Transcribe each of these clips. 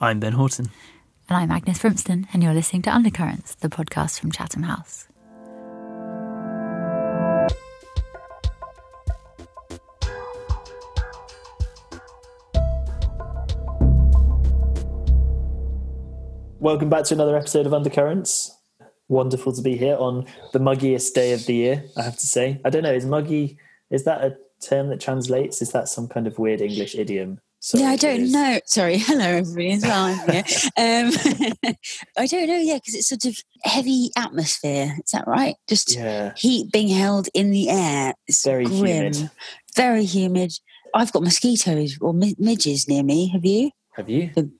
I'm Ben Horton. And I'm Agnes Frimston, and you're listening to Undercurrents, the podcast from Chatham House. Welcome back to another episode of Undercurrents. Wonderful to be here on the muggiest day of the year, I have to say. I don't know, is muggy, is that a term that translates? Is that some kind of weird English idiom? Sorry, yeah, I don't know. Sorry, hello everybody as well. I'm here. I don't know, yeah, because it's sort of heavy atmosphere. Is that right? Just heat being held in the air. It's very grim, humid. Very humid. I've got mosquitoes or midges near me. Have you?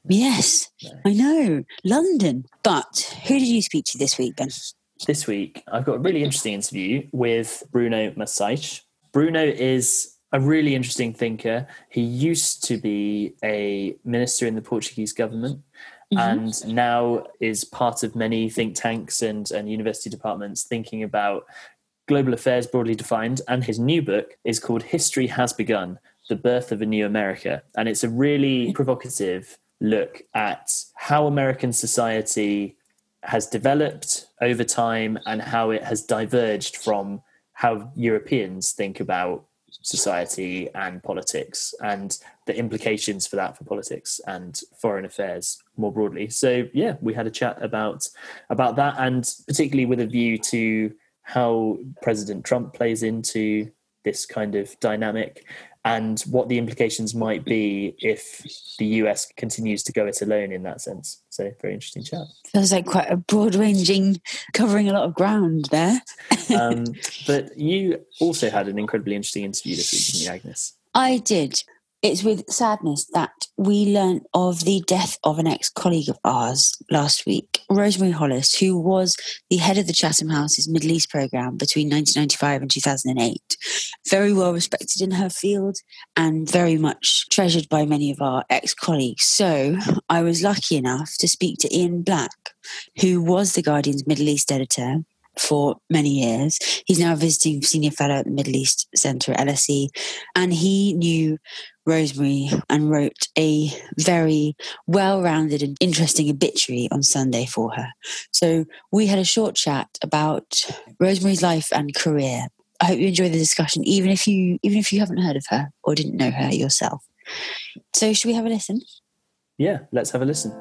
Yes, no. I know. London. But who did you speak to this week, Ben? This week, I've got a really interesting interview with Bruno Maçães. Bruno is a really interesting thinker. He used to be a minister in the Portuguese government, and now is part of many think tanks and university departments thinking about global affairs broadly defined. And his new book is called History Has Begun, The Birth of a New America. And it's a really provocative look at how American society has developed over time and how it has diverged from how Europeans think about society and politics, and the implications for that for politics and foreign affairs more broadly. So yeah, we had a chat about that, and particularly with a view to how President Trump plays into this kind of dynamic and what the implications might be if the US continues to go it alone in that sense. So very interesting chat. Feels like quite a broad-ranging, covering a lot of ground there. But you also had an incredibly interesting interview this week, didn't you, Agnes? I did. It's with sadness that we learned of the death of an ex-colleague of ours last week, Rosemary Hollis, who was the head of the Chatham House's Middle East programme between 1995 and 2008. Very well respected in her field and very much treasured by many of our ex-colleagues. So I was lucky enough to speak to Ian Black, who was The Guardian's Middle East editor for many years. He's now a visiting senior fellow at the Middle East Centre LSE, and he knew Rosemary and wrote a very well-rounded and interesting obituary on Sunday for her. So we had a short chat about Rosemary's life and career. I hope you enjoy the discussion, even if you haven't heard of her or didn't know her yourself. So should we have a listen? Yeah, let's have a listen.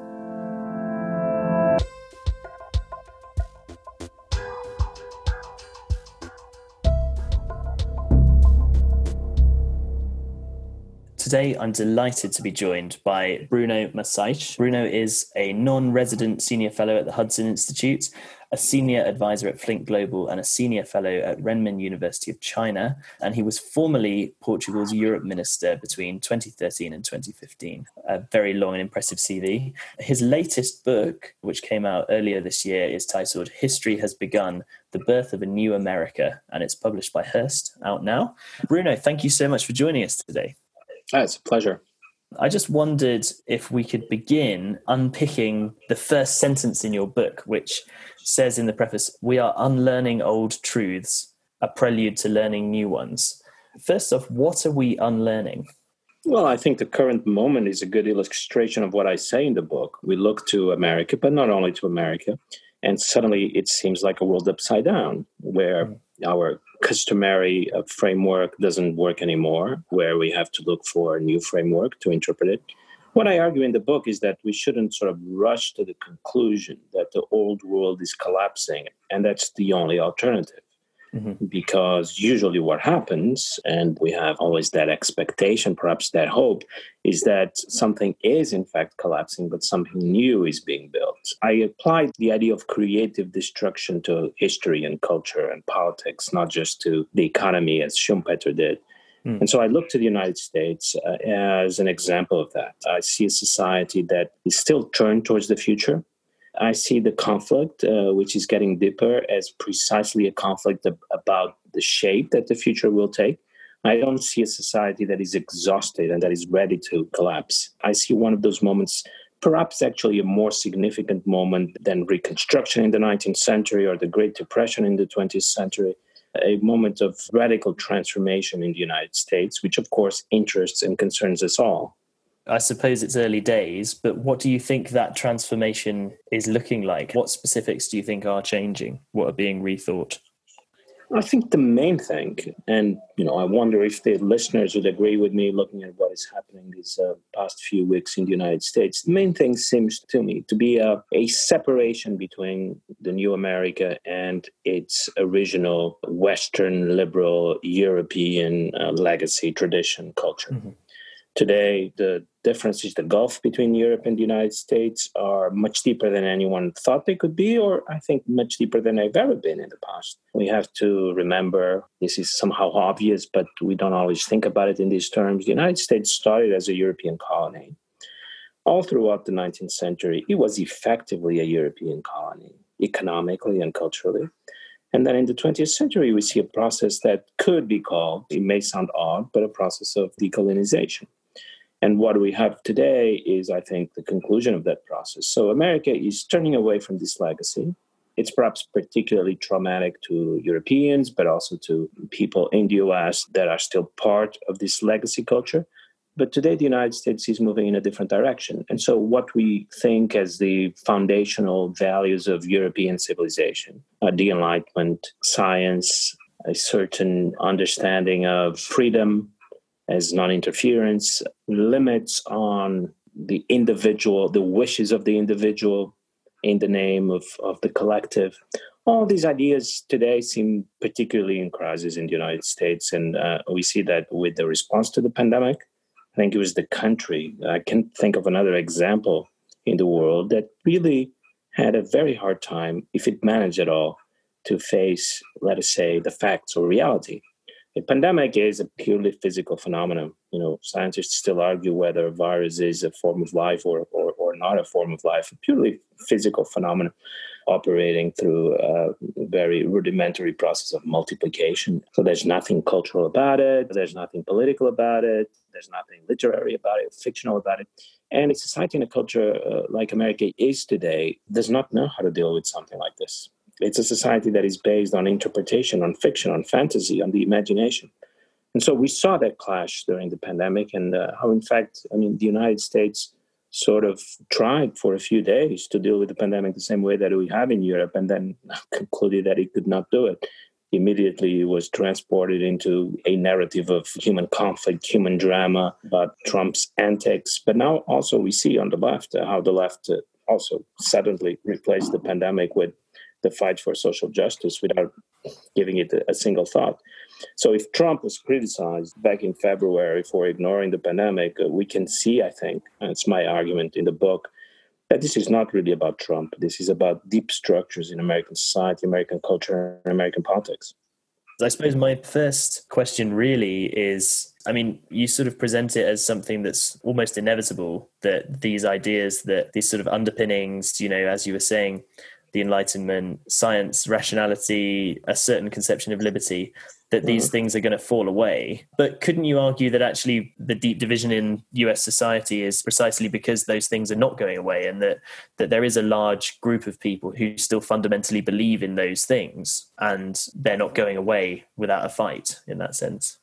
Today, I'm delighted to be joined by Bruno Maçães. Bruno is a non-resident senior fellow at the Hudson Institute, a senior advisor at Flink Global, and a senior fellow at Renmin University of China. And he was formerly Portugal's Europe Minister between 2013 and 2015. A very long and impressive CV. His latest book, which came out earlier this year, is titled History Has Begun, The Birth of a New America. And it's published by Hurst, out now. Bruno, thank you so much for joining us today. Oh, it's a pleasure. I just wondered if we could begin unpicking the first sentence in your book, which says in the preface, "We are unlearning old truths, a prelude to learning new ones." First off, what are we unlearning? Well, I think the current moment is a good illustration of what I say in the book. We look to America, but not only to America, and suddenly it seems like a world upside down, where our customary framework doesn't work anymore, where we have to look for a new framework to interpret it. What I argue in the book is that we shouldn't sort of rush to the conclusion that the old world is collapsing, and that's the only alternative. Mm-hmm. Because usually what happens, and we have always that expectation, perhaps that hope, is that something is in fact collapsing, but something new is being built. I applied the idea of creative destruction to history and culture and politics, not just to the economy as Schumpeter did. Mm. And so I look to the United States as an example of that. I see a society that is still turned towards the future. I see the conflict, which is getting deeper, as precisely a conflict about the shape that the future will take. I don't see a society that is exhausted and that is ready to collapse. I see one of those moments, perhaps actually a more significant moment than Reconstruction in the 19th century or the Great Depression in the 20th century, a moment of radical transformation in the United States, which of course interests and concerns us all. I suppose it's early days, but what do you think that transformation is looking like? What specifics do you think are changing? What are being rethought? I think the main thing, and I wonder if the listeners would agree with me looking at what is happening these past few weeks in the United States, the main thing seems to me to be a separation between the new America and its original Western liberal European legacy, tradition, culture. Mm-hmm. Today, the differences, the gulf between Europe and the United States are much deeper than anyone thought they could be, or I think much deeper than they've ever been in the past. We have to remember, this is somehow obvious, but we don't always think about it in these terms. The United States started as a European colony. All throughout the 19th century, it was effectively a European colony, economically and culturally. And then in the 20th century, we see a process that could be called, it may sound odd, but a process of decolonization. And what we have today is, I think, the conclusion of that process. So America is turning away from this legacy. It's perhaps particularly traumatic to Europeans, but also to people in the US that are still part of this legacy culture. But today, the United States is moving in a different direction. And so what we think as the foundational values of European civilization, the Enlightenment, science, a certain understanding of freedom as non-interference, limits on the individual, the wishes of the individual in the name of the collective. All these ideas today seem particularly in crisis in the United States, and we see that with the response to the pandemic. I think it was the country, I can't think of another example in the world that really had a very hard time, if it managed at all, to face, let us say, the facts or reality. The pandemic is a purely physical phenomenon. Scientists still argue whether a virus is a form of life or not a form of life, a purely physical phenomenon operating through a very rudimentary process of multiplication. So there's nothing cultural about it. There's nothing political about it. There's nothing literary about it, fictional about it. And a society and a culture like America is today does not know how to deal with something like this. It's a society that is based on interpretation, on fiction, on fantasy, on the imagination. And so we saw that clash during the pandemic and how, in fact, the United States sort of tried for a few days to deal with the pandemic the same way that we have in Europe, and then concluded that it could not do it. Immediately was transported into a narrative of human conflict, human drama, about Trump's antics. But now also we see on the left how the left also suddenly replaced the pandemic with the fight for social justice without giving it a single thought. So if Trump was criticized back in February for ignoring the pandemic, we can see, I think, and it's my argument in the book, that this is not really about Trump. This is about deep structures in American society, American culture, and American politics. I suppose my first question really is, you sort of present it as something that's almost inevitable, that these ideas, that these sort of underpinnings, as you were saying, the Enlightenment, science, rationality, a certain conception of liberty, that these things are going to fall away. But couldn't you argue that actually the deep division in US society is precisely because those things are not going away, and that there is a large group of people who still fundamentally believe in those things and they're not going away without a fight in that sense?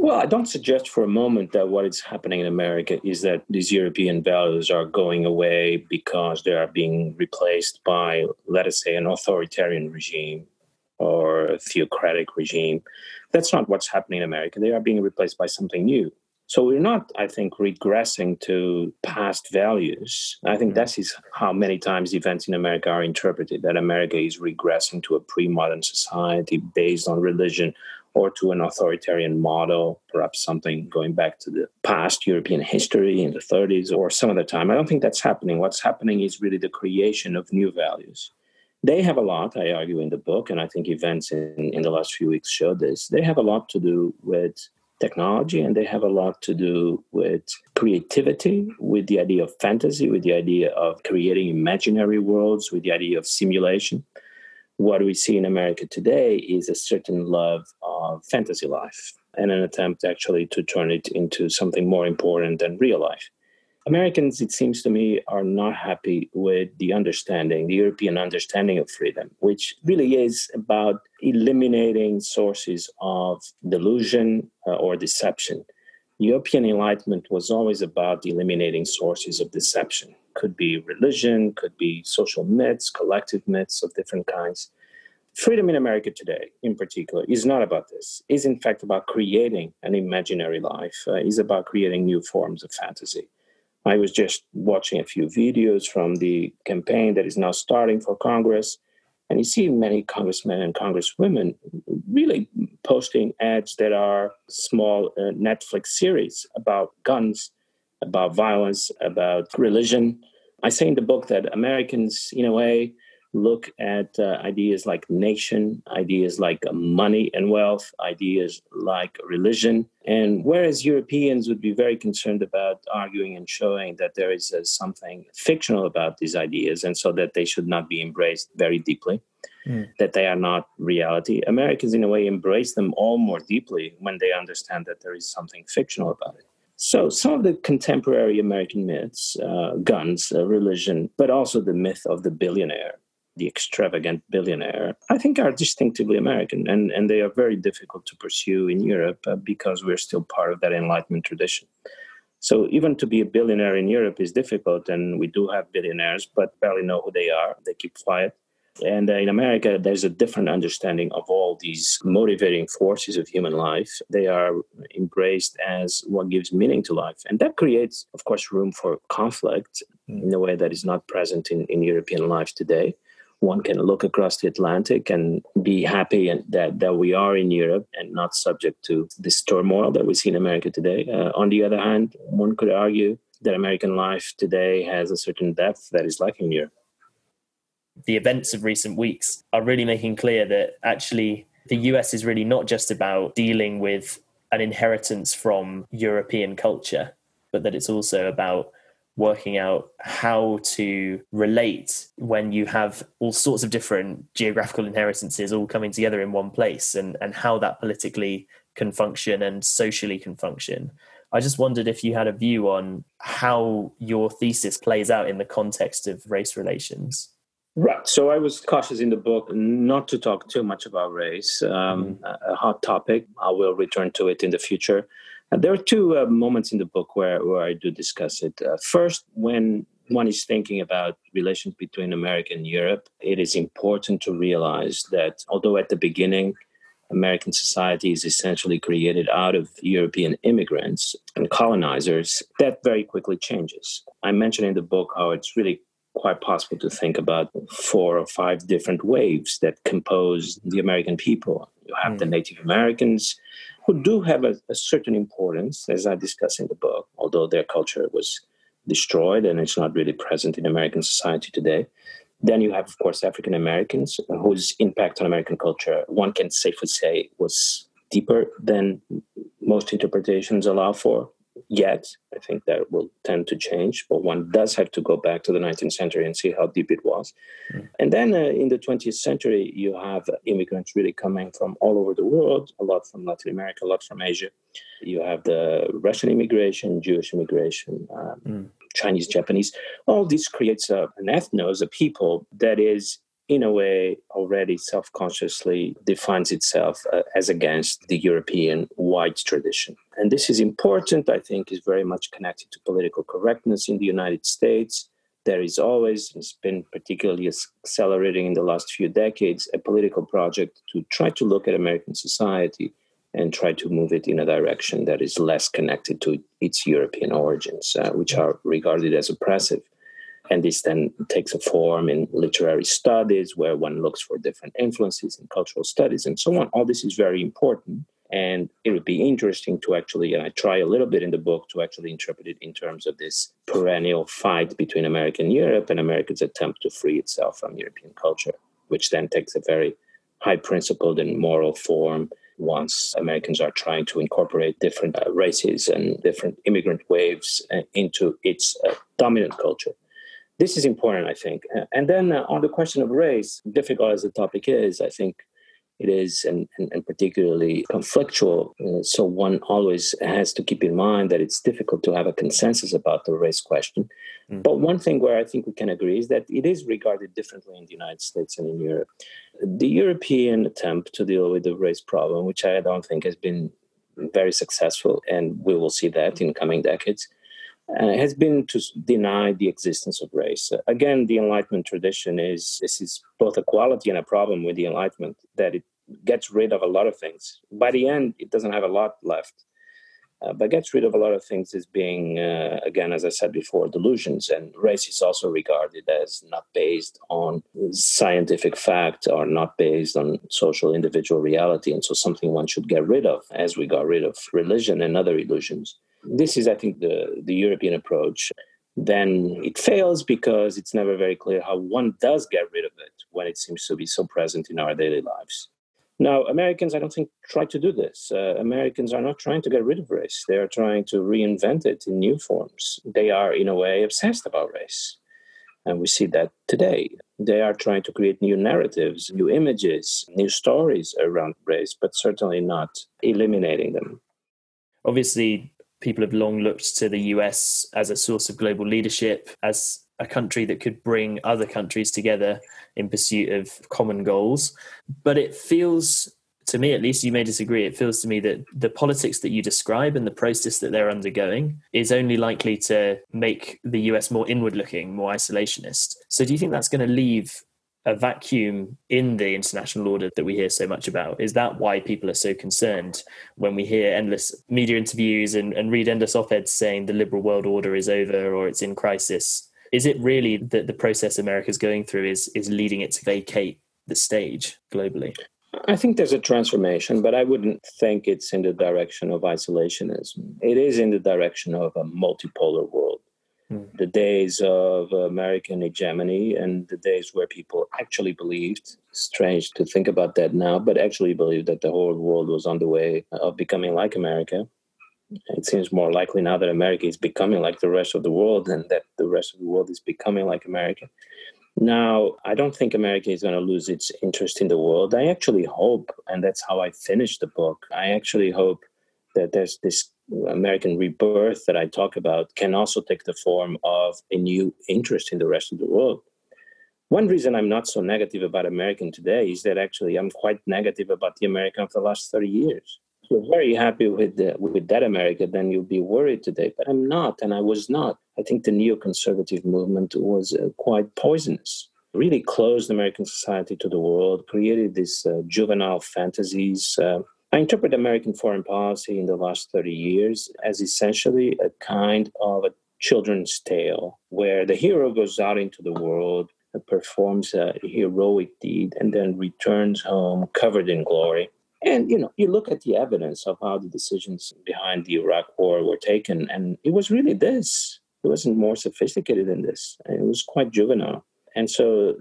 Well, I don't suggest for a moment that what is happening in America is that these European values are going away because they are being replaced by, let us say, an authoritarian regime or a theocratic regime. That's not what's happening in America. They are being replaced by something new. So we're not, I think, regressing to past values. I think that is how many times events in America are interpreted, that America is regressing to a pre-modern society based on religion, or to an authoritarian model, perhaps something going back to the past European history in the 30s or some other time. I don't think that's happening. What's happening is really the creation of new values. They have a lot, I argue in the book, and I think events in the last few weeks show this. They have a lot to do with technology, and they have a lot to do with creativity, with the idea of fantasy, with the idea of creating imaginary worlds, with the idea of simulation. What we see in America today is a certain love of fantasy life and an attempt actually to turn it into something more important than real life. Americans, it seems to me, are not happy with the understanding, the European understanding of freedom, which really is about eliminating sources of delusion or deception. European Enlightenment was always about eliminating sources of deception. Could be religion, could be social myths, collective myths of different kinds. Freedom in America today, in particular, is not about this. It's, in fact, about creating an imaginary life. It's about creating new forms of fantasy. I was just watching a few videos from the campaign that is now starting for Congress, and you see many congressmen and congresswomen really posting ads that are small Netflix series about guns, about violence, about religion. I say in the book that Americans, in a way, look at ideas like nation, ideas like money and wealth, ideas like religion. And whereas Europeans would be very concerned about arguing and showing that there is something fictional about these ideas, and so that they should not be embraced very deeply, that they are not reality, Americans, in a way, embrace them all more deeply when they understand that there is something fictional about it. So some of the contemporary American myths, guns, religion, but also the myth of the billionaire, the extravagant billionaire, I think are distinctively American, and they are very difficult to pursue in Europe because we're still part of that Enlightenment tradition. So even to be a billionaire in Europe is difficult, and we do have billionaires, but barely know who they are. They keep quiet. And in America, there's a different understanding of all these motivating forces of human life. They are embraced as what gives meaning to life. And that creates, of course, room for conflict in a way that is not present in European life today. One can look across the Atlantic and be happy that we are in Europe and not subject to this turmoil that we see in America today. On the other hand, one could argue that American life today has a certain depth that is lacking in Europe. The events of recent weeks are really making clear that actually the US is really not just about dealing with an inheritance from European culture, but that it's also about working out how to relate when you have all sorts of different geographical inheritances all coming together in one place, and how that politically can function and socially can function. I just wondered if you had a view on how your thesis plays out in the context of race relations. Right. So I was cautious in the book not to talk too much about race, a hot topic. I will return to it in the future. There are two moments in the book where I do discuss it. First, when one is thinking about relations between America and Europe, it is important to realize that although at the beginning, American society is essentially created out of European immigrants and colonizers, that very quickly changes. I mention in the book how it's really quite possible to think about 4 or 5 different waves that compose the American people. You have the Native Americans, who do have a certain importance, as I discuss in the book, although their culture was destroyed and it's not really present in American society today. Then you have, of course, African Americans, whose impact on American culture, one can safely say, was deeper than most interpretations allow for. Yet, I think that will tend to change, but one does have to go back to the 19th century and see how deep it was. And then in the 20th century, you have immigrants really coming from all over the world, a lot from Latin America, a lot from Asia. You have the Russian immigration, Jewish immigration, Chinese, Japanese. All this creates an ethnos, a people that is, in a way, already self-consciously defines itself as against the European white tradition. And this is important, I think, is very much connected to political correctness in the United States. There is always, it's been particularly accelerating in the last few decades, a political project to try to look at American society and try to move it in a direction that is less connected to its European origins, which are regarded as oppressive. And this then takes a form in literary studies where one looks for different influences in cultural studies and so on. All this is very important. And it would be interesting to actually, and I try a little bit in the book to actually interpret it in terms of this perennial fight between America and Europe and America's attempt to free itself from European culture, which then takes a very high principled and moral form once Americans are trying to incorporate different races and different immigrant waves into its dominant culture. This is important, I think. And then on the question of race, difficult as the topic is, I think it is, and particularly conflictual. So one always has to keep in mind that it's difficult to have a consensus about the race question. But one thing where I think we can agree is that it is regarded differently in the United States and in Europe. The European attempt to deal with the race problem, which I don't think has been very successful, and we will see that in coming decades, has been to deny the existence of race. Again, the Enlightenment tradition is both a quality and a problem with the Enlightenment, that it gets rid of a lot of things. By the end, it doesn't have a lot left, but gets rid of a lot of things as being, again, as I said before, delusions. And race is also regarded as not based on scientific fact or not based on social individual reality. And so something one should get rid of, as we got rid of religion and other illusions. This is, I think, the European approach. Then it fails because it's never very clear how one does get rid of it when it seems to be so present in our daily lives. Now, Americans, I don't think, try to do this. Americans are not trying to get rid of race. They are trying to reinvent it in new forms. They are, in a way, obsessed about race. And we see that today. They are trying to create new narratives, new images, new stories around race, but certainly not eliminating them. Obviously, people have long looked to the US as a source of global leadership, as a country that could bring other countries together in pursuit of common goals. But it feels to me, at least, you may disagree, it feels to me that the politics that you describe and the process that they're undergoing is only likely to make the US more inward-looking, more isolationist. So do you think that's going to leave a vacuum in the international order that we hear so much about? Is that why people are so concerned when we hear endless media interviews and read endless op-eds saying the liberal world order is over or it's in crisis? Is it really that the process America's going through is leading it to vacate the stage globally? I think there's a transformation, but I wouldn't think it's in the direction of isolationism. It is in the direction of a multipolar world. The days of American hegemony and the days where people actually believed, strange to think about that now, but actually believed that the whole world was on the way of becoming like America. It seems more likely now that America is becoming like the rest of the world and that the rest of the world is becoming like America. Now, I don't think America is going to lose its interest in the world. I actually hope, and that's how I finished the book, I actually hope that there's this American rebirth that I talk about can also take the form of a new interest in the rest of the world. One reason I'm not so negative about American today is that actually I'm quite negative about the American of the last 30 years. If you're very happy with that America, then you'll be worried today. But I'm not, and I was not. I think the neoconservative movement was quite poisonous. Really closed American society to the world, created these juvenile fantasies. I interpret American foreign policy in the last 30 years as essentially a kind of a children's tale where the hero goes out into the world and performs a heroic deed and then returns home covered in glory. And, you know, you look at the evidence of how the decisions behind the Iraq war were taken, and it was really this. It wasn't more sophisticated than this. It was quite juvenile. And so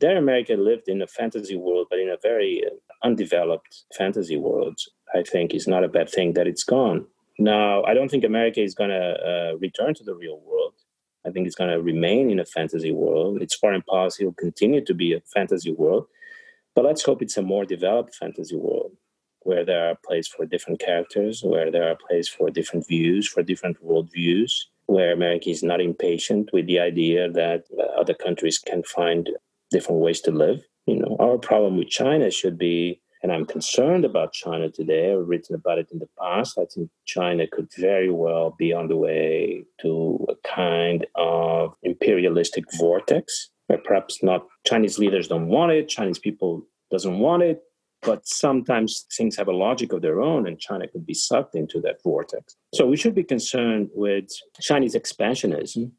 there America lived in a fantasy world, but in a very undeveloped fantasy world. I think is not a bad thing that it's gone. Now, I don't think America is going to return to the real world. I think it's going to remain in a fantasy world. Its foreign policy will continue to be a fantasy world. But let's hope it's a more developed fantasy world where there are places for different characters, where there are places for different views, for different worldviews, where America is not impatient with the idea that other countries can find different ways to live. You know, our problem with China should be, and I'm concerned about China today, I've written about it in the past, I think China could very well be on the way to a kind of imperialistic vortex, where perhaps not Chinese leaders don't want it, Chinese people doesn't want it, but sometimes things have a logic of their own and China could be sucked into that vortex. So we should be concerned with Chinese expansionism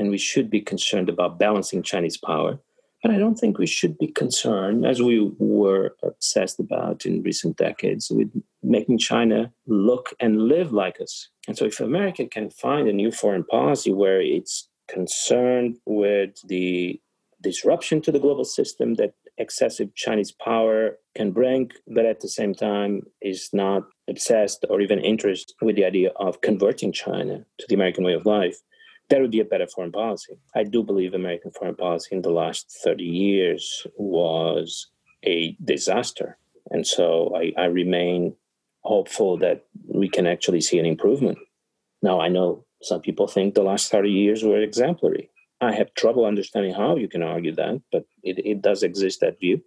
and we should be concerned about balancing Chinese power. But I don't think we should be concerned, as we were obsessed about in recent decades, with making China look and live like us. And so if America can find a new foreign policy where it's concerned with the disruption to the global system that excessive Chinese power can bring, but at the same time is not obsessed or even interested with the idea of converting China to the American way of life, that would be a better foreign policy. I do believe American foreign policy in the last 30 years was a disaster. And so I remain hopeful that we can actually see an improvement. Now, I know some people think the last 30 years were exemplary. I have trouble understanding how you can argue that, but it does exist, that view.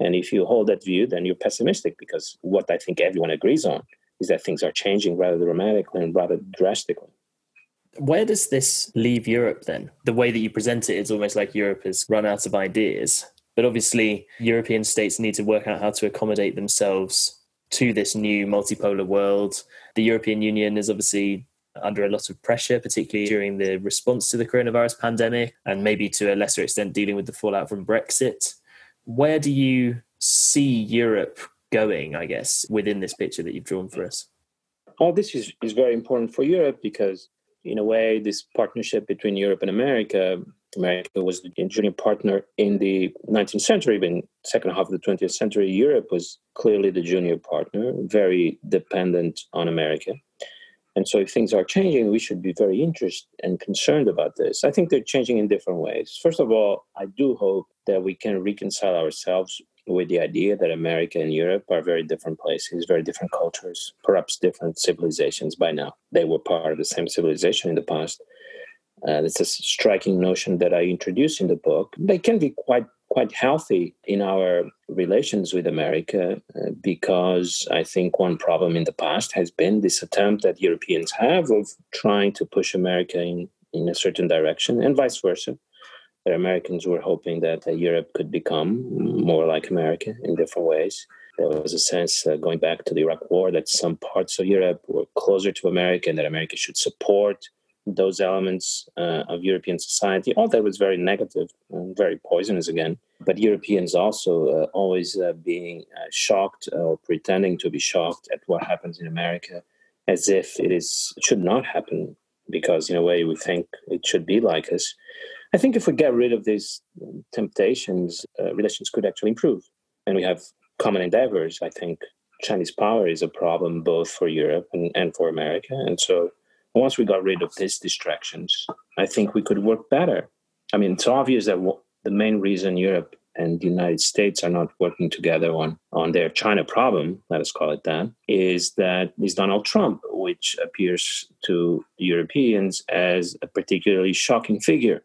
And if you hold that view, then you're pessimistic because what I think everyone agrees on is that things are changing rather dramatically and rather drastically. Where does this leave Europe then? The way that you present it, it's almost like Europe has run out of ideas. But obviously, European states need to work out how to accommodate themselves to this new multipolar world. The European Union is obviously under a lot of pressure, particularly during the response to the coronavirus pandemic, and maybe to a lesser extent dealing with the fallout from Brexit. Where do you see Europe going, I guess, within this picture that you've drawn for us? All this is very important for Europe because, in a way, this partnership between Europe and America, America was the junior partner in the 19th century, but in the second half of the 20th century, Europe was clearly the junior partner, very dependent on America. And so if things are changing, we should be very interested and concerned about this. I think they're changing in different ways. First of all, I do hope that we can reconcile ourselves with the idea that America and Europe are very different places, very different cultures, perhaps different civilizations by now. They were part of the same civilization in the past. It's a striking notion that I introduce in the book. They can be quite healthy in our relations with America because I think one problem in the past has been this attempt that Europeans have of trying to push America in a certain direction and vice versa. The Americans were hoping that Europe could become more like America in different ways. There was a sense going back to the Iraq War that some parts of Europe were closer to America and that America should support those elements of European society. All that was very negative and very poisonous again. But Europeans also always being shocked or pretending to be shocked at what happens in America as if it should not happen because, in a way, we think it should be like us. I think if we get rid of these temptations, relations could actually improve. And we have common endeavors. I think Chinese power is a problem both for Europe and for America. And so once we got rid of these distractions, I think we could work better. I mean, it's obvious that the main reason Europe and the United States are not working together on their China problem, let us call it that, is Donald Trump, which appears to Europeans as a particularly shocking figure.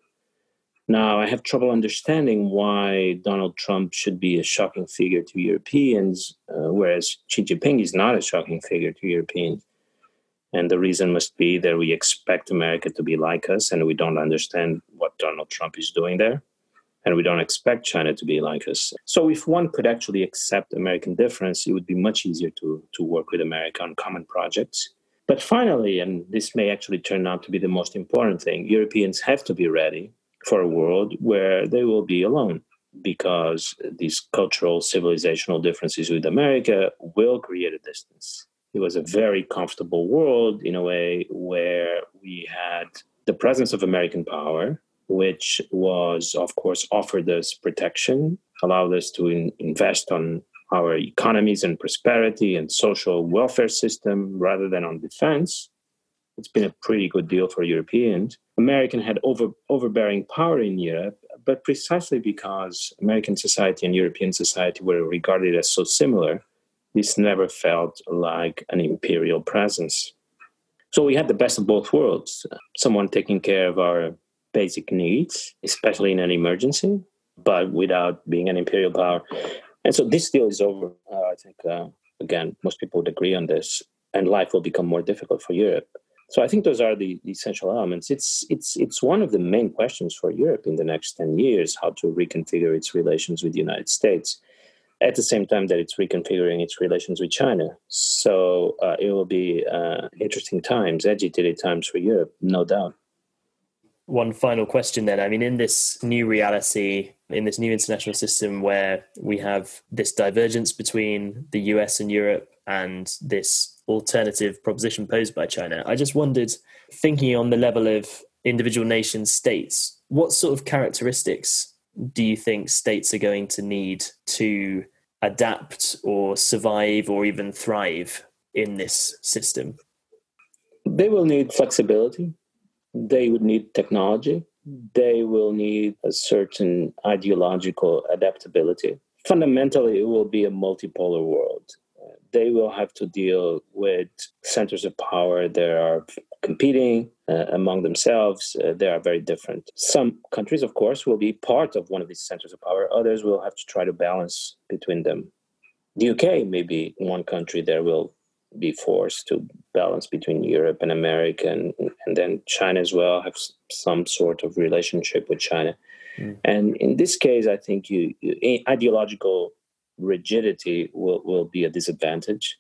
Now, I have trouble understanding why Donald Trump should be a shocking figure to Europeans, whereas Xi Jinping is not a shocking figure to Europeans. And the reason must be that we expect America to be like us, and we don't understand what Donald Trump is doing there, and we don't expect China to be like us. So if one could actually accept American difference, it would be much easier to work with America on common projects. But finally, and this may actually turn out to be the most important thing, Europeans have to be ready for a world where they will be alone, because these cultural, civilizational differences with America will create a distance. It was a very comfortable world, in a way, where we had the presence of American power, which was, of course, offered us protection, allowed us to invest on our economies and prosperity and social welfare system rather than on defense. It's been a pretty good deal for Europeans. American had overbearing power in Europe, but precisely because American society and European society were regarded as so similar, this never felt like an imperial presence. So we had the best of both worlds, someone taking care of our basic needs, especially in an emergency, but without being an imperial power. And so this deal is over. I think, again, most people would agree on this, and life will become more difficult for Europe. So I think those are the essential elements. It's one of the main questions for Europe in the next 10 years, how to reconfigure its relations with the United States, at the same time that it's reconfiguring its relations with China. So it will be interesting times, agitated times for Europe, no doubt. One final question then. I mean, in this new reality, in this new international system where we have this divergence between the US and Europe and this alternative proposition posed by China, I just wondered, thinking on the level of individual nation states, what sort of characteristics do you think states are going to need to adapt or survive or even thrive in this system? They will need flexibility. They would need technology. They will need a certain ideological adaptability. Fundamentally, it will be a multipolar world. They will have to deal with centers of power that are competing among themselves. They are very different. Some countries, of course, will be part of one of these centers of power. Others will have to try to balance between them. The UK may be one country that will be forced to balance between Europe and America, and then China as well, have some sort of relationship with China. Mm. And in this case, I think you ideological rigidity will be a disadvantage.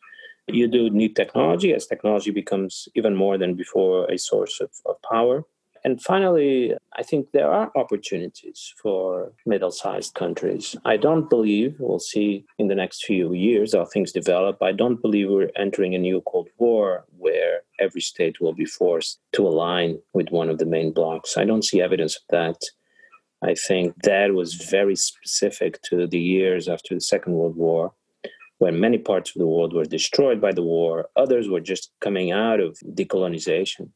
You do need technology, as technology becomes even more than before a source of power. And finally, I think there are opportunities for middle-sized countries. I don't believe, we'll see in the next few years how things develop, I don't believe we're entering a new Cold War where every state will be forced to align with one of the main blocs. I don't see evidence of that. I think that was very specific to the years after the Second World War, when many parts of the world were destroyed by the war, others were just coming out of decolonization.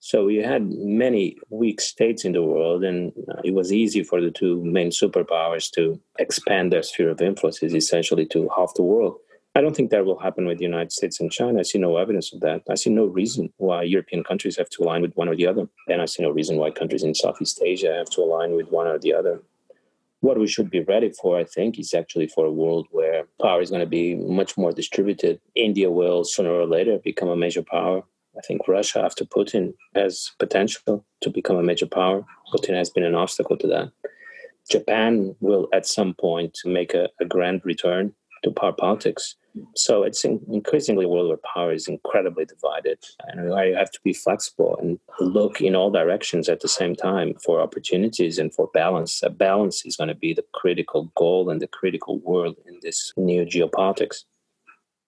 So we had many weak states in the world, and it was easy for the two main superpowers to expand their sphere of influences, essentially to half the world. I don't think that will happen with the United States and China. I see no evidence of that. I see no reason why European countries have to align with one or the other. And I see no reason why countries in Southeast Asia have to align with one or the other. What we should be ready for, I think, is actually for a world where power is going to be much more distributed. India will, sooner or later, become a major power. I think Russia, after Putin, has potential to become a major power. Putin has been an obstacle to that. Japan will, at some point, make a grand return to power politics. So it's increasingly a world where power is incredibly divided, and where you have to be flexible and look in all directions at the same time for opportunities and for balance. A balance is going to be the critical goal and the critical word in this new geopolitics.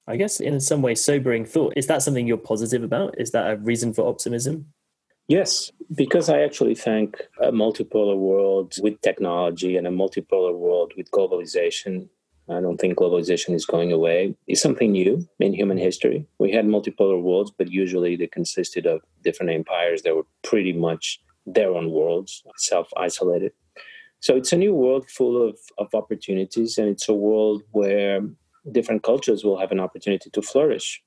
I guess in some way, sobering thought. Is that something you're positive about? Is that a reason for optimism? Yes, because I actually think a multipolar world with technology and a multipolar world with globalization, I don't think globalization is going away, is something new in human history. We had multipolar worlds, but usually they consisted of different empires that were pretty much their own worlds, self-isolated. So it's a new world full of opportunities, and it's a world where different cultures will have an opportunity to flourish.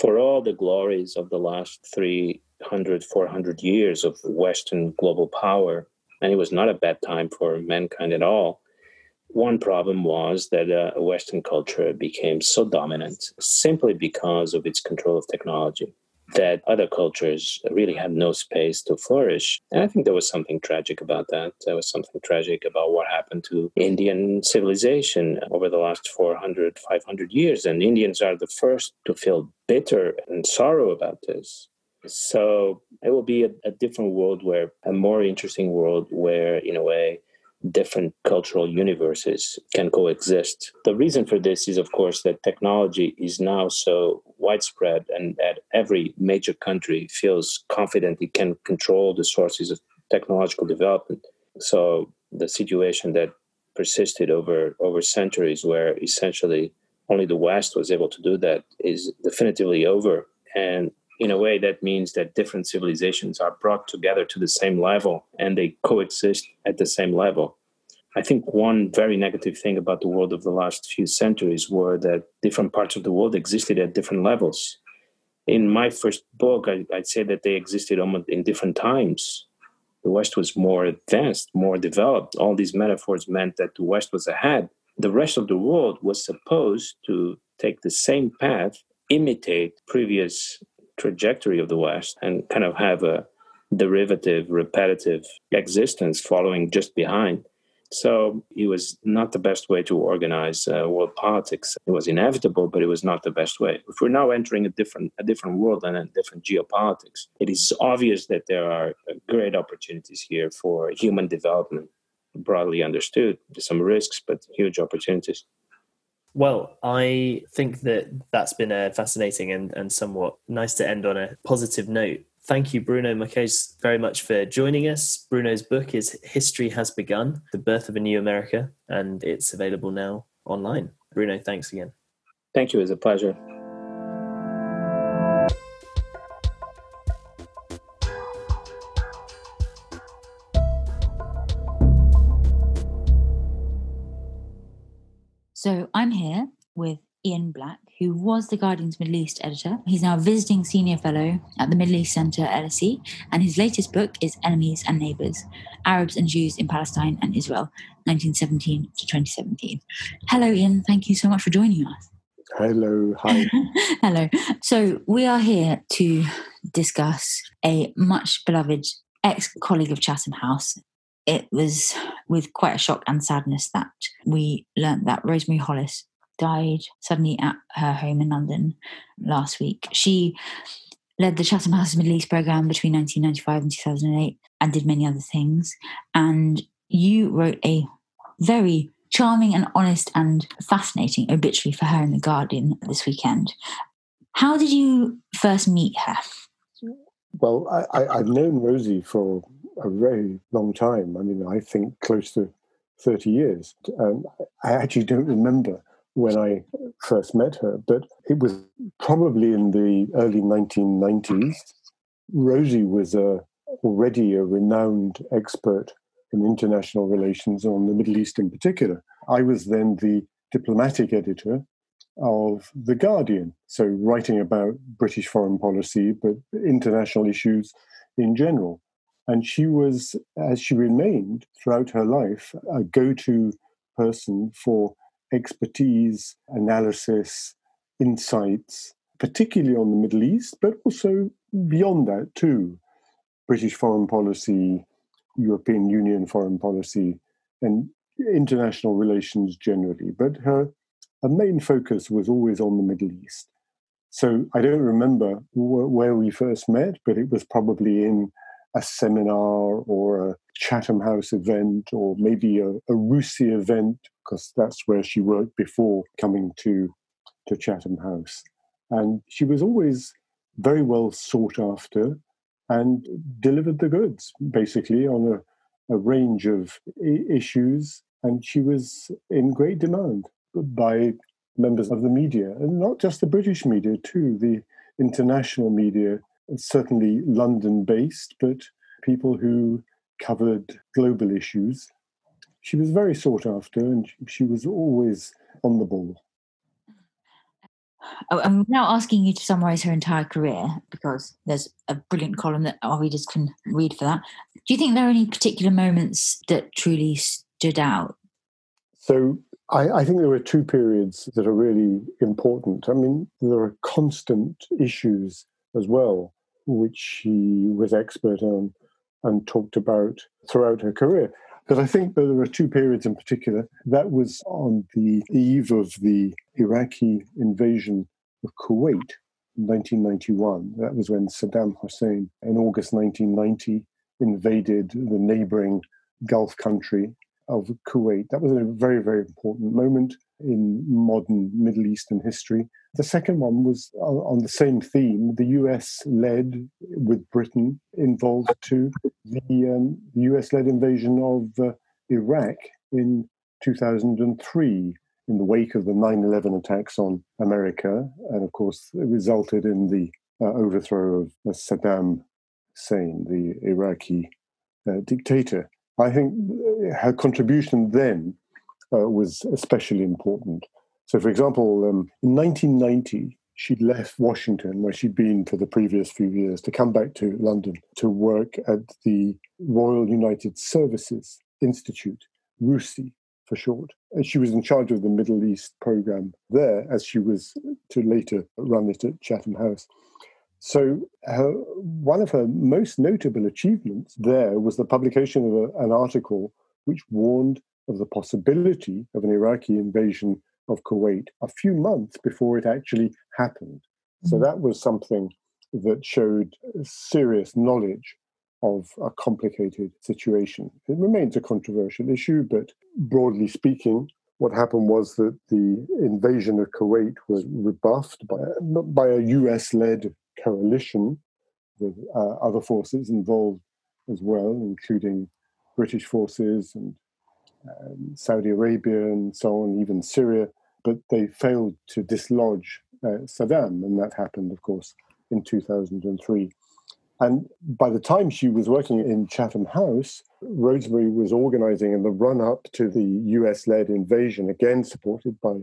For all the glories of the last 300, 400 years of Western global power, and it was not a bad time for mankind at all, one problem was that Western culture became so dominant simply because of its control of technology that other cultures really had no space to flourish. And I think there was something tragic about that. There was something tragic about what happened to Indian civilization over the last 400, 500 years. And Indians are the first to feel bitter and sorrow about this. So it will be a different world, where a more interesting world where, in a way, different cultural universes can coexist. The reason for this is, of course, that technology is now so widespread, and that every major country feels confident it can control the sources of technological development. So the situation that persisted over centuries, where essentially only the West was able to do that, is definitively over. And in a way, that means that different civilizations are brought together to the same level, and they coexist at the same level. I think one very negative thing about the world of the last few centuries were that different parts of the world existed at different levels. In my first book, I'd say that they existed almost in different times. The West was more advanced, more developed. All these metaphors meant that the West was ahead. The rest of the world was supposed to take the same path, imitate previous trajectory of the West, and kind of have a derivative, repetitive existence following just behind. So it was not the best way to organize world politics. It was inevitable, but it was not the best way. If we're now entering a different world and a different geopolitics, it is obvious that there are great opportunities here for human development, broadly understood. There's some risks, but huge opportunities. Well, I think that's been a fascinating and somewhat nice to end on a positive note. Thank you, Bruno Maçães, very much for joining us. Bruno's book is History Has Begun, The Birth of a New America, and it's available now online. Bruno, thanks again. Thank you. It's a pleasure. So I'm here with Ian Black, who was the Guardian's Middle East editor. He's now a visiting senior fellow at the Middle East Centre LSE, and his latest book is Enemies and Neighbours, Arabs and Jews in Palestine and Israel, 1917 to 2017. Hello, Ian. Thank you so much for joining us. Hello, hi. Hello. So we are here to discuss a much beloved ex-colleague of Chatham House. It was with quite a shock and sadness that we learnt that Rosemary Hollis died suddenly at her home in London last week. She led the Chatham House Middle East programme between 1995 and 2008 and did many other things. And you wrote a very charming and honest and fascinating obituary for her in The Guardian this weekend. How did you first meet her? Well, I've known Rosie for a very long time. I mean, I think close to 30 years. I actually don't remember when I first met her, but it was probably in the early 1990s. Rosie was already a renowned expert in international relations, on the Middle East in particular. I was then the diplomatic editor of The Guardian, so writing about British foreign policy, but international issues in general. And she was, as she remained throughout her life, a go-to person for expertise, analysis, insights, particularly on the Middle East, but also beyond that too. British foreign policy, European Union foreign policy, and international relations generally. But her main focus was always on the Middle East. So I don't remember where we first met, but it was probably in a seminar or a Chatham House event or maybe a RUSI event, because that's where she worked before coming to Chatham House. And she was always very well sought after and delivered the goods, basically, on a range of issues. And she was in great demand by members of the media, and not just the British media, too. The international media, certainly London-based, but people who covered global issues. She was very sought after, and she was always on the ball. Oh, I'm now asking you to summarise her entire career, because there's a brilliant column that our readers can read for that. Do you think there are any particular moments that truly stood out? So I think there were two periods that are really important. I mean, there are constant issues as well, which she was expert on and talked about throughout her career. But I think that there are two periods in particular. That was on the eve of the Iraqi invasion of Kuwait in 1991. That was when Saddam Hussein, in August 1990, invaded the neighboring Gulf country of Kuwait. That was a very, very important moment in modern Middle Eastern history. The second one was on the same theme. The US led, with Britain involved too, the US-led invasion of Iraq in 2003 in the wake of the 9/11 attacks on America. And of course, it resulted in the overthrow of Saddam Hussein, the Iraqi dictator. I think her contribution then was especially important. So, for example, in 1990, she left Washington, where she'd been for the previous few years, to come back to London to work at the Royal United Services Institute, RUSI for short. And she was in charge of the Middle East programme there, as she was to later run it at Chatham House. So one of her most notable achievements there was the publication of an article which warned of the possibility of an Iraqi invasion of Kuwait a few months before it actually happened. So that was something that showed serious knowledge of a complicated situation. It remains a controversial issue, but broadly speaking, what happened was that the invasion of Kuwait was rebuffed by a US-led coalition with other forces involved as well, including British forces and Saudi Arabia and so on, even Syria. But they failed to dislodge Saddam, and that happened, of course, in 2003. And by the time she was working in Chatham House, Rosemary was organising in the run-up to the US-led invasion, again supported by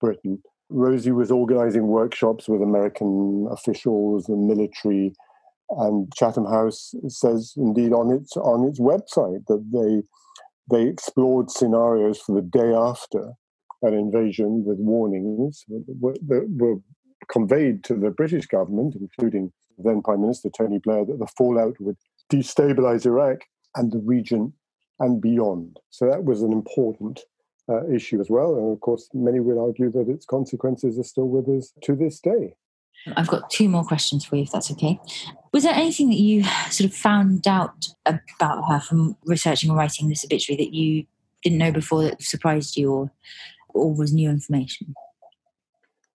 Britain. Rosie was organising workshops with American officials and military, and Chatham House says, indeed, on its website that they explored scenarios for the day after an invasion with warnings that were conveyed to the British government, including then Prime Minister Tony Blair, that the fallout would destabilise Iraq and the region and beyond. So that was an important issue as well. And of course, many would argue that its consequences are still with us to this day. I've got two more questions for you, if that's okay. Was there anything that you sort of found out about her from researching or writing this obituary that you didn't know before that surprised you or was new information?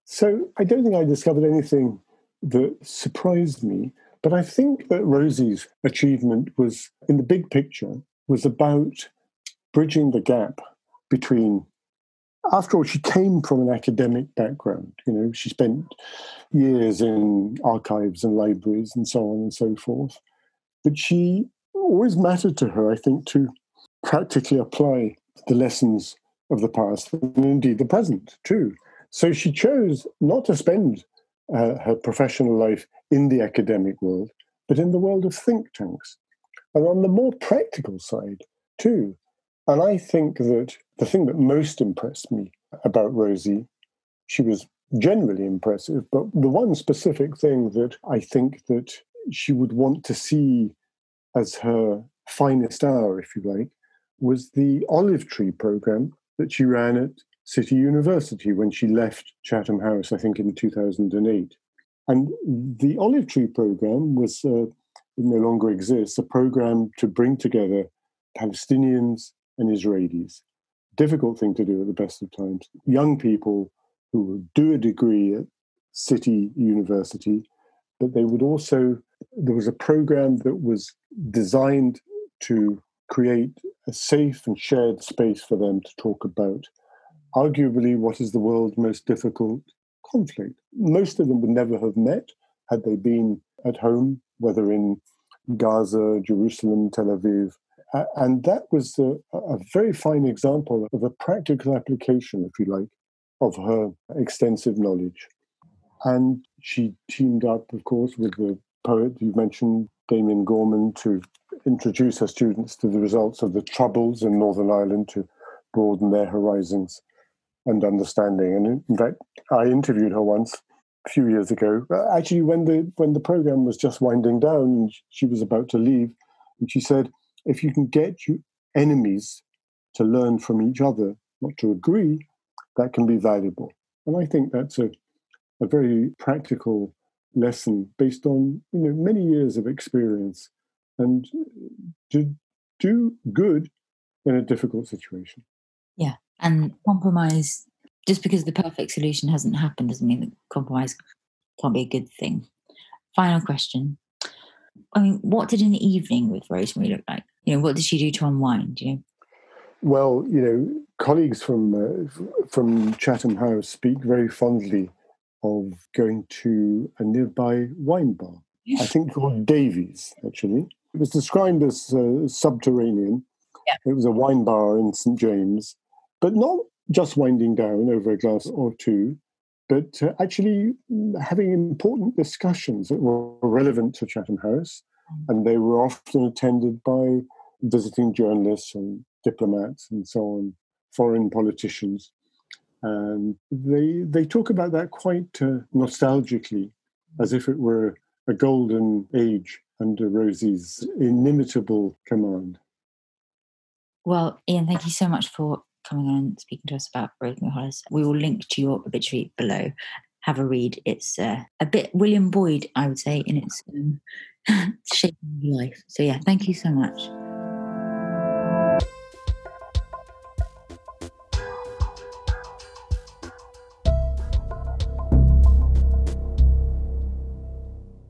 So I don't think I discovered anything that surprised me, but I think that Rosie's achievement was, in the big picture, was about bridging the gap between, after all, she came from an academic background. You know, she spent years in archives and libraries and so on and so forth. But she always mattered to her, I think, to practically apply the lessons of the past and indeed the present too. So she chose not to spend her professional life in the academic world, but in the world of think tanks. And on the more practical side too. And I think that the thing that most impressed me about Rosie, she was generally impressive, but the one specific thing that I think that she would want to see as her finest hour, if you like, was the Olive Tree programme that she ran at City University when she left Chatham House, I think in 2008. And the Olive Tree programme was, it no longer exists, a programme to bring together Palestinians and Israelis. Difficult thing to do at the best of times. Young people who would do a degree at City University, but they would also, there was a programme that was designed to create a safe and shared space for them to talk about arguably what is the world's most difficult conflict. Most of them would never have met had they been at home, whether in Gaza, Jerusalem, Tel Aviv. And that was a very fine example of a practical application, if you like, of her extensive knowledge. And she teamed up, of course, with the poet you mentioned, Damien Gorman, to introduce her students to the results of the Troubles in Northern Ireland to broaden their horizons and understanding. And in fact, I interviewed her once a few years ago, actually when the programme was just winding down and she was about to leave, and she said, if you can get your enemies to learn from each other, not to agree, that can be valuable. And I think that's a very practical lesson based on, you know, many years of experience, and to do good in a difficult situation. Yeah, and compromise, just because the perfect solution hasn't happened doesn't mean that compromise can't be a good thing. Final question. I mean, what did an evening with Rosemary look like? You know, what did she do to unwind, you know? Well, you know, colleagues from Chatham House speak very fondly of going to a nearby wine bar, I think called Davies, actually. It was described as subterranean. Yeah. It was a wine bar in St. James, but not just winding down over a glass or two, but actually having important discussions that were relevant to Chatham House, and they were often attended by visiting journalists and diplomats and so on, foreign politicians. And they talk about that quite nostalgically, as if it were a golden age under Rosie's inimitable command. Well, Ian, thank you so much for coming on and speaking to us about Rosemary Hollis. We will link to your obituary below. Have a read. It's a bit William Boyd, I would say, in its shape of life. So yeah, thank you so much.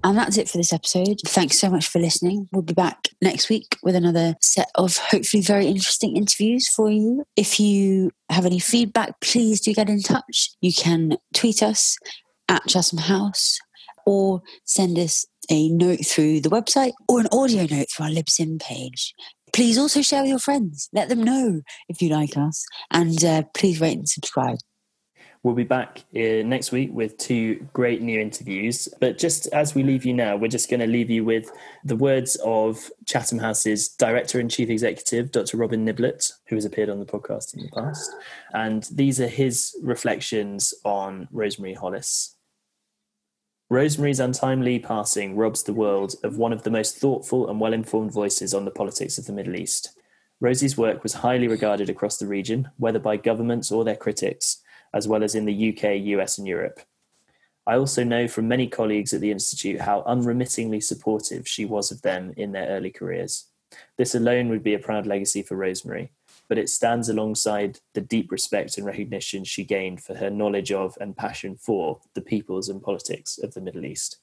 And that's it for this episode. Thanks so much for listening. We'll be back next week with another set of hopefully very interesting interviews for you. If you have any feedback, please do get in touch. You can tweet us at Chatham House or send us a note through the website or an audio note through our Libsyn page. Please also share with your friends. Let them know if you like us. And please rate and subscribe. We'll be back next week with two great new interviews. But just as we leave you now, we're just going to leave you with the words of Chatham House's Director and Chief Executive, Dr. Robin Niblett, who has appeared on the podcast in the past. And these are his reflections on Rosemary Hollis. Rosemary's untimely passing robs the world of one of the most thoughtful and well-informed voices on the politics of the Middle East. Rosie's work was highly regarded across the region, whether by governments or their critics, as well as in the UK, US and Europe. I also know from many colleagues at the Institute how unremittingly supportive she was of them in their early careers. This alone would be a proud legacy for Rosemary, but it stands alongside the deep respect and recognition she gained for her knowledge of and passion for the peoples and politics of the Middle East.